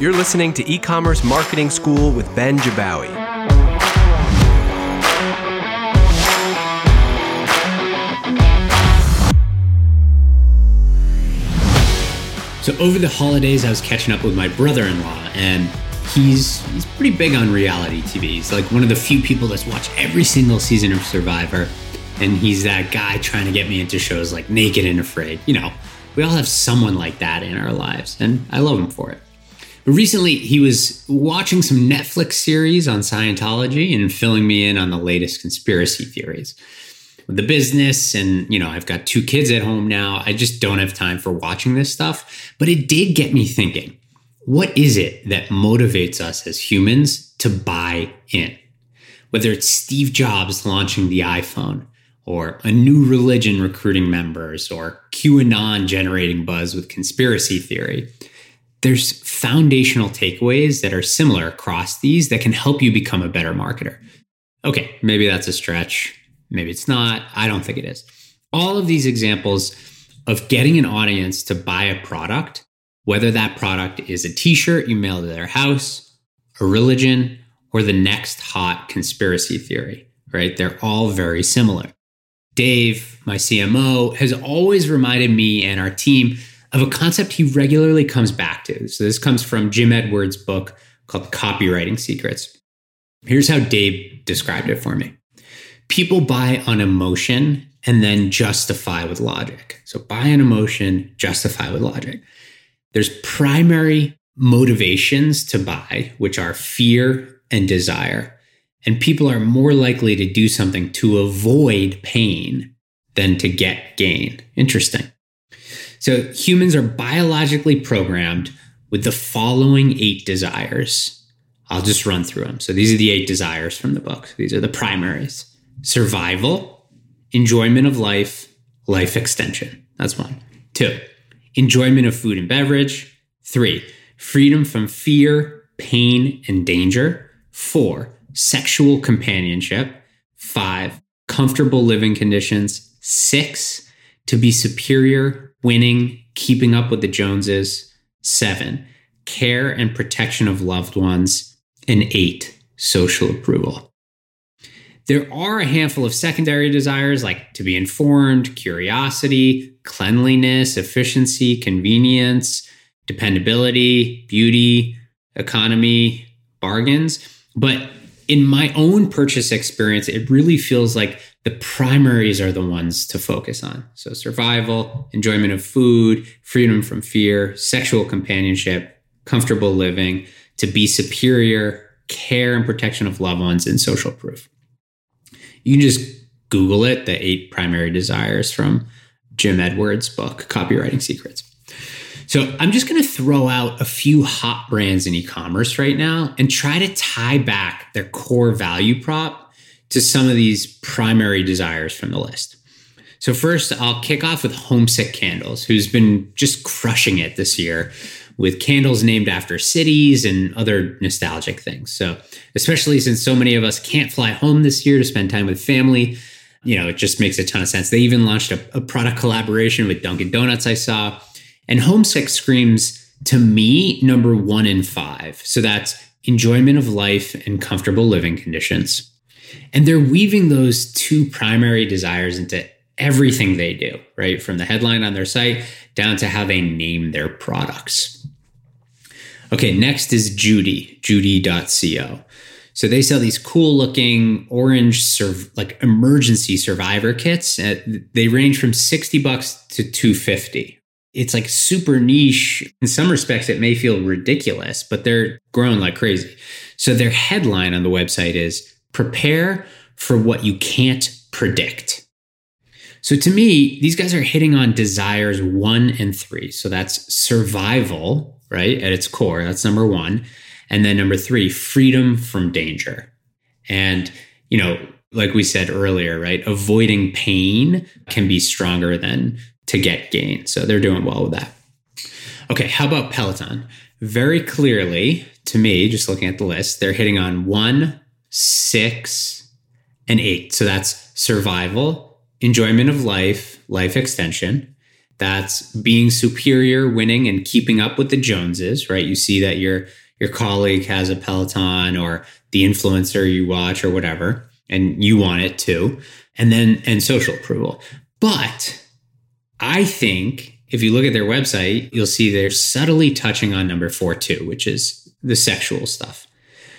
You're listening to E-Commerce Marketing School with Ben Jabawi. So over the holidays, I was catching up with my brother-in-law, and he's pretty big on reality TV. He's like one of the few people that's watched every single season of Survivor, and he's that guy trying to get me into shows like Naked and Afraid. You know, we all have someone like that in our lives, and I love him for it. Recently, he was watching some Netflix series on Scientology and filling me in on the latest conspiracy theories. The business and, you know, I've got two kids at home now. I just don't have time for watching this stuff. But it did get me thinking, what is it that motivates us as humans to buy in? Whether it's Steve Jobs launching the iPhone or a new religion recruiting members or QAnon generating buzz with conspiracy theory. There's foundational takeaways that are similar across these that can help you become a better marketer. Okay, maybe that's a stretch. Maybe it's not. I don't think it is. All of these examples of getting an audience to buy a product, whether that product is a t-shirt you mail to their house, a religion, or the next hot conspiracy theory, right? They're all very similar. Dave, my CMO, has always reminded me and our team of a concept he regularly comes back to. So this comes from Jim Edwards' book called Copywriting Secrets. Here's how Dave described it for me. People buy on emotion and then justify with logic. So buy on emotion, justify with logic. There's primary motivations to buy, which are fear and desire. And people are more likely to do something to avoid pain than to get gain. Interesting. So humans are biologically programmed with the following 8 desires. I'll just run through them. So these are the 8 desires from the book. These are the primaries. Survival, enjoyment of life, life extension. That's 1. 2, enjoyment of food and beverage. 3, freedom from fear, pain, and danger. 4, sexual companionship. 5, comfortable living conditions. 6, to be superior, winning, keeping up with the Joneses. 7, care and protection of loved ones. And 8, social approval. There are a handful of secondary desires like to be informed, curiosity, cleanliness, efficiency, convenience, dependability, beauty, economy, bargains. But in my own purchase experience, it really feels like the primaries are the ones to focus on. So survival, enjoyment of food, freedom from fear, sexual companionship, comfortable living, to be superior, care and protection of loved ones, and social proof. You can just Google it, the 8 primary desires from Jim Edwards' book, Copywriting Secrets. So I'm just going to throw out a few hot brands in e-commerce right now and try to tie back their core value prop to some of these primary desires from the list. So first, I'll kick off with Homesick Candles, who's been just crushing it this year with candles named after cities and other nostalgic things. So especially since so many of us can't fly home this year to spend time with family, you know, it just makes a ton of sense. They even launched a product collaboration with Dunkin' Donuts I saw. And homesick screams, to me, number 1 and 5. So that's enjoyment of life and comfortable living conditions. And they're weaving those 2 primary desires into everything they do, right? From the headline on their site down to how they name their products. Okay, next is Judy, judy.co. So they sell these cool looking orange like emergency survivor kits. They range from $60 to $250. It's like super niche. In some respects, it may feel ridiculous, but they're growing like crazy. So their headline on the website is, prepare for what you can't predict. So to me, these guys are hitting on desires 1 and 3. So that's survival, right? At its core, that's number 1. And then number 3, freedom from danger. And, you know, like we said earlier, right? Avoiding pain can be stronger than to get gain. So they're doing well with that. Okay, how about Peloton? Very clearly, to me, just looking at the list, they're hitting on 1, 6, and 8. So that's survival, enjoyment of life, life extension. That's being superior, winning, and keeping up with the Joneses, right? You see that your colleague has a Peloton or the influencer you watch or whatever, and you want it too. And social approval. But I think if you look at their website, you'll see they're subtly touching on number 4 too, which is the sexual stuff.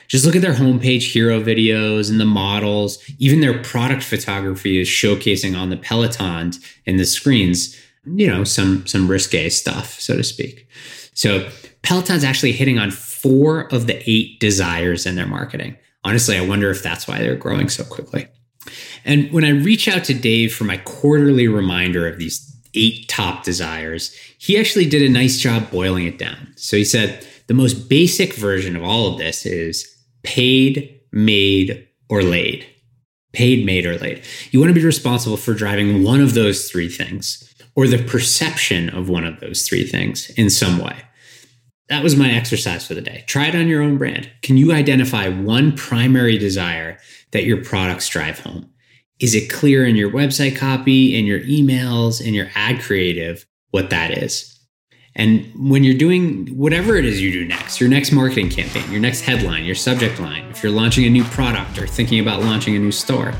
Just look at their homepage hero videos and the models. Even their product photography is showcasing on the Peloton and the screens, you know, some risque stuff, so to speak. So Peloton's actually hitting on 4 of the 8 desires in their marketing. Honestly, I wonder if that's why they're growing so quickly. And when I reach out to Dave for my quarterly reminder of these 8 top desires, he actually did a nice job boiling it down. So he said, the most basic version of all of this is paid, made, or laid. Paid, made, or laid. You want to be responsible for driving one of those 3 things or the perception of one of those 3 things in some way. That was my exercise for the day. Try it on your own brand. Can you identify one primary desire that your products drive home? Is it clear in your website copy, in your emails, in your ad creative, what that is? And when you're doing whatever it is you do next, your next marketing campaign, your next headline, your subject line, if you're launching a new product or thinking about launching a new store,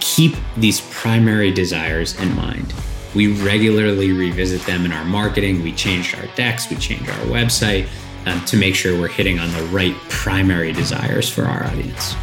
keep these primary desires in mind. We regularly revisit them in our marketing. We changed our decks, we changed our website to make sure we're hitting on the right primary desires for our audience.